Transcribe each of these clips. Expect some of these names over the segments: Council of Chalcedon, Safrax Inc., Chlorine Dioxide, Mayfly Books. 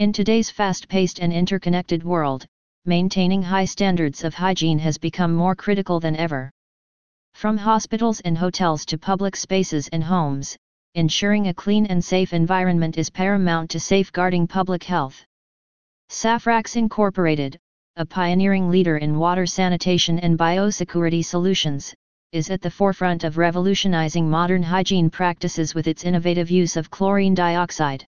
In today's fast-paced and interconnected world, maintaining high standards of hygiene has become more critical than ever. From hospitals and hotels to public spaces and homes, ensuring a clean and safe environment is paramount to safeguarding public health. Safrax Inc., a pioneering leader in water sanitation and biosecurity solutions, is at the forefront of revolutionizing modern hygiene practices with its innovative use of chlorine dioxide.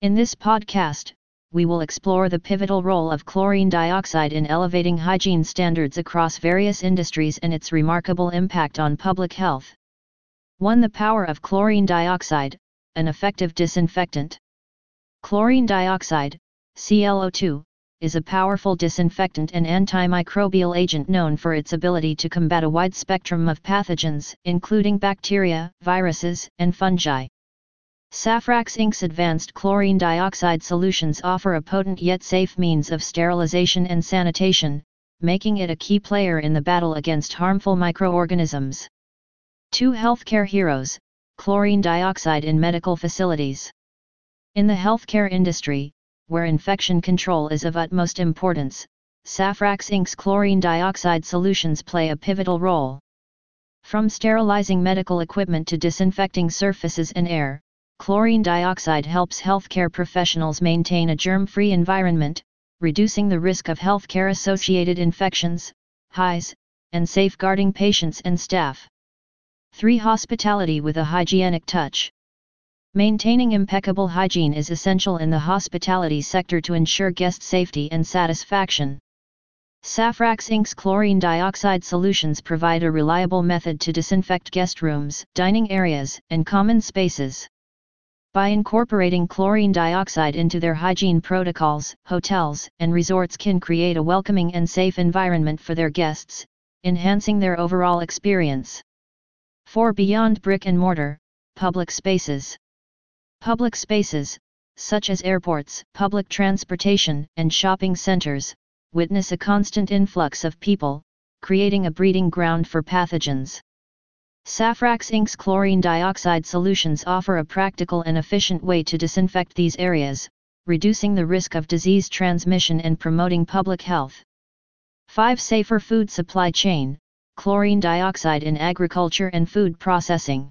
In this podcast, we will explore the pivotal role of chlorine dioxide in elevating hygiene standards across various industries and its remarkable impact on public health. 1. The power of chlorine dioxide, an effective disinfectant. Chlorine dioxide, ClO2, is a powerful disinfectant and antimicrobial agent known for its ability to combat a wide spectrum of pathogens, including bacteria, viruses, and fungi. Safrax Inc.'s advanced chlorine dioxide solutions offer a potent yet safe means of sterilization and sanitation, making it a key player in the battle against harmful microorganisms. 2. Healthcare heroes, chlorine dioxide in medical facilities. In the healthcare industry, where infection control is of utmost importance, Safrax Inc.'s chlorine dioxide solutions play a pivotal role. From sterilizing medical equipment to disinfecting surfaces and air, chlorine dioxide helps healthcare professionals maintain a germ-free environment, reducing the risk of healthcare-associated infections, highs, and safeguarding patients and staff. 3. Hospitality with a hygienic touch. Maintaining impeccable hygiene is essential in the hospitality sector to ensure guest safety and satisfaction. Safrax Inc.'s chlorine dioxide solutions provide a reliable method to disinfect guest rooms, dining areas, and common spaces. By incorporating chlorine dioxide into their hygiene protocols, hotels and resorts can create a welcoming and safe environment for their guests, enhancing their overall experience. 4. Beyond brick and mortar, public spaces. Public spaces, such as airports, public transportation, and shopping centers, witness a constant influx of people, creating a breeding ground for pathogens. Safrax Inc.'s chlorine dioxide solutions offer a practical and efficient way to disinfect these areas, reducing the risk of disease transmission and promoting public health. 5. Safer food supply chain, chlorine dioxide in agriculture and food processing.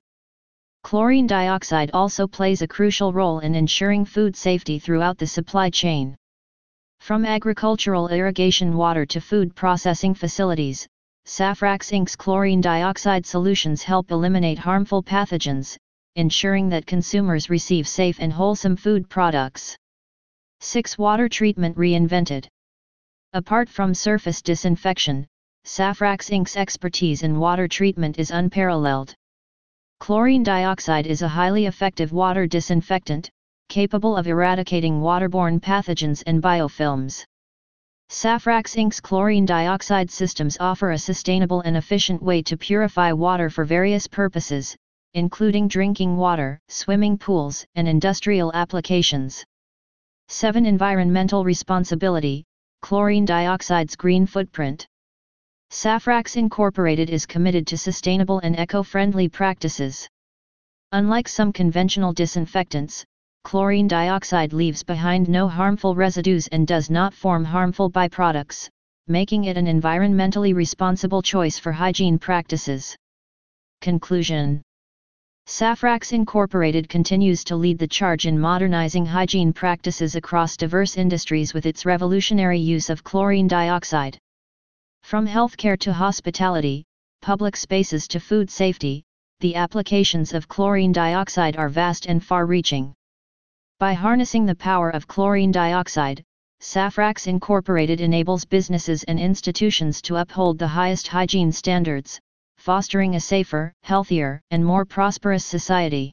Chlorine dioxide also plays a crucial role in ensuring food safety throughout the supply chain. From agricultural irrigation water to food processing facilities, Safrax Inc.'s chlorine dioxide solutions help eliminate harmful pathogens, ensuring that consumers receive safe and wholesome food products. 6. Water treatment reinvented. Apart from surface disinfection, Safrax Inc.'s expertise in water treatment is unparalleled. Chlorine dioxide is a highly effective water disinfectant, capable of eradicating waterborne pathogens and biofilms. Safrax Inc.'s chlorine dioxide systems offer a sustainable and efficient way to purify water for various purposes, including drinking water, swimming pools, and industrial applications. 7. Environmental responsibility, chlorine dioxide's green footprint. Safrax Inc. is committed to sustainable and eco-friendly practices. Unlike some conventional disinfectants, chlorine dioxide leaves behind no harmful residues and does not form harmful byproducts, making it an environmentally responsible choice for hygiene practices. Conclusion: Safrax Inc. continues to lead the charge in modernizing hygiene practices across diverse industries with its revolutionary use of chlorine dioxide. From healthcare to hospitality, public spaces to food safety, the applications of chlorine dioxide are vast and far-reaching. By harnessing the power of chlorine dioxide, Safrax Inc. enables businesses and institutions to uphold the highest hygiene standards, fostering a safer, healthier, and more prosperous society.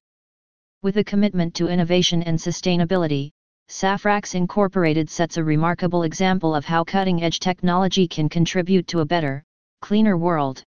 With a commitment to innovation and sustainability, Safrax Inc. sets a remarkable example of how cutting-edge technology can contribute to a better, cleaner world.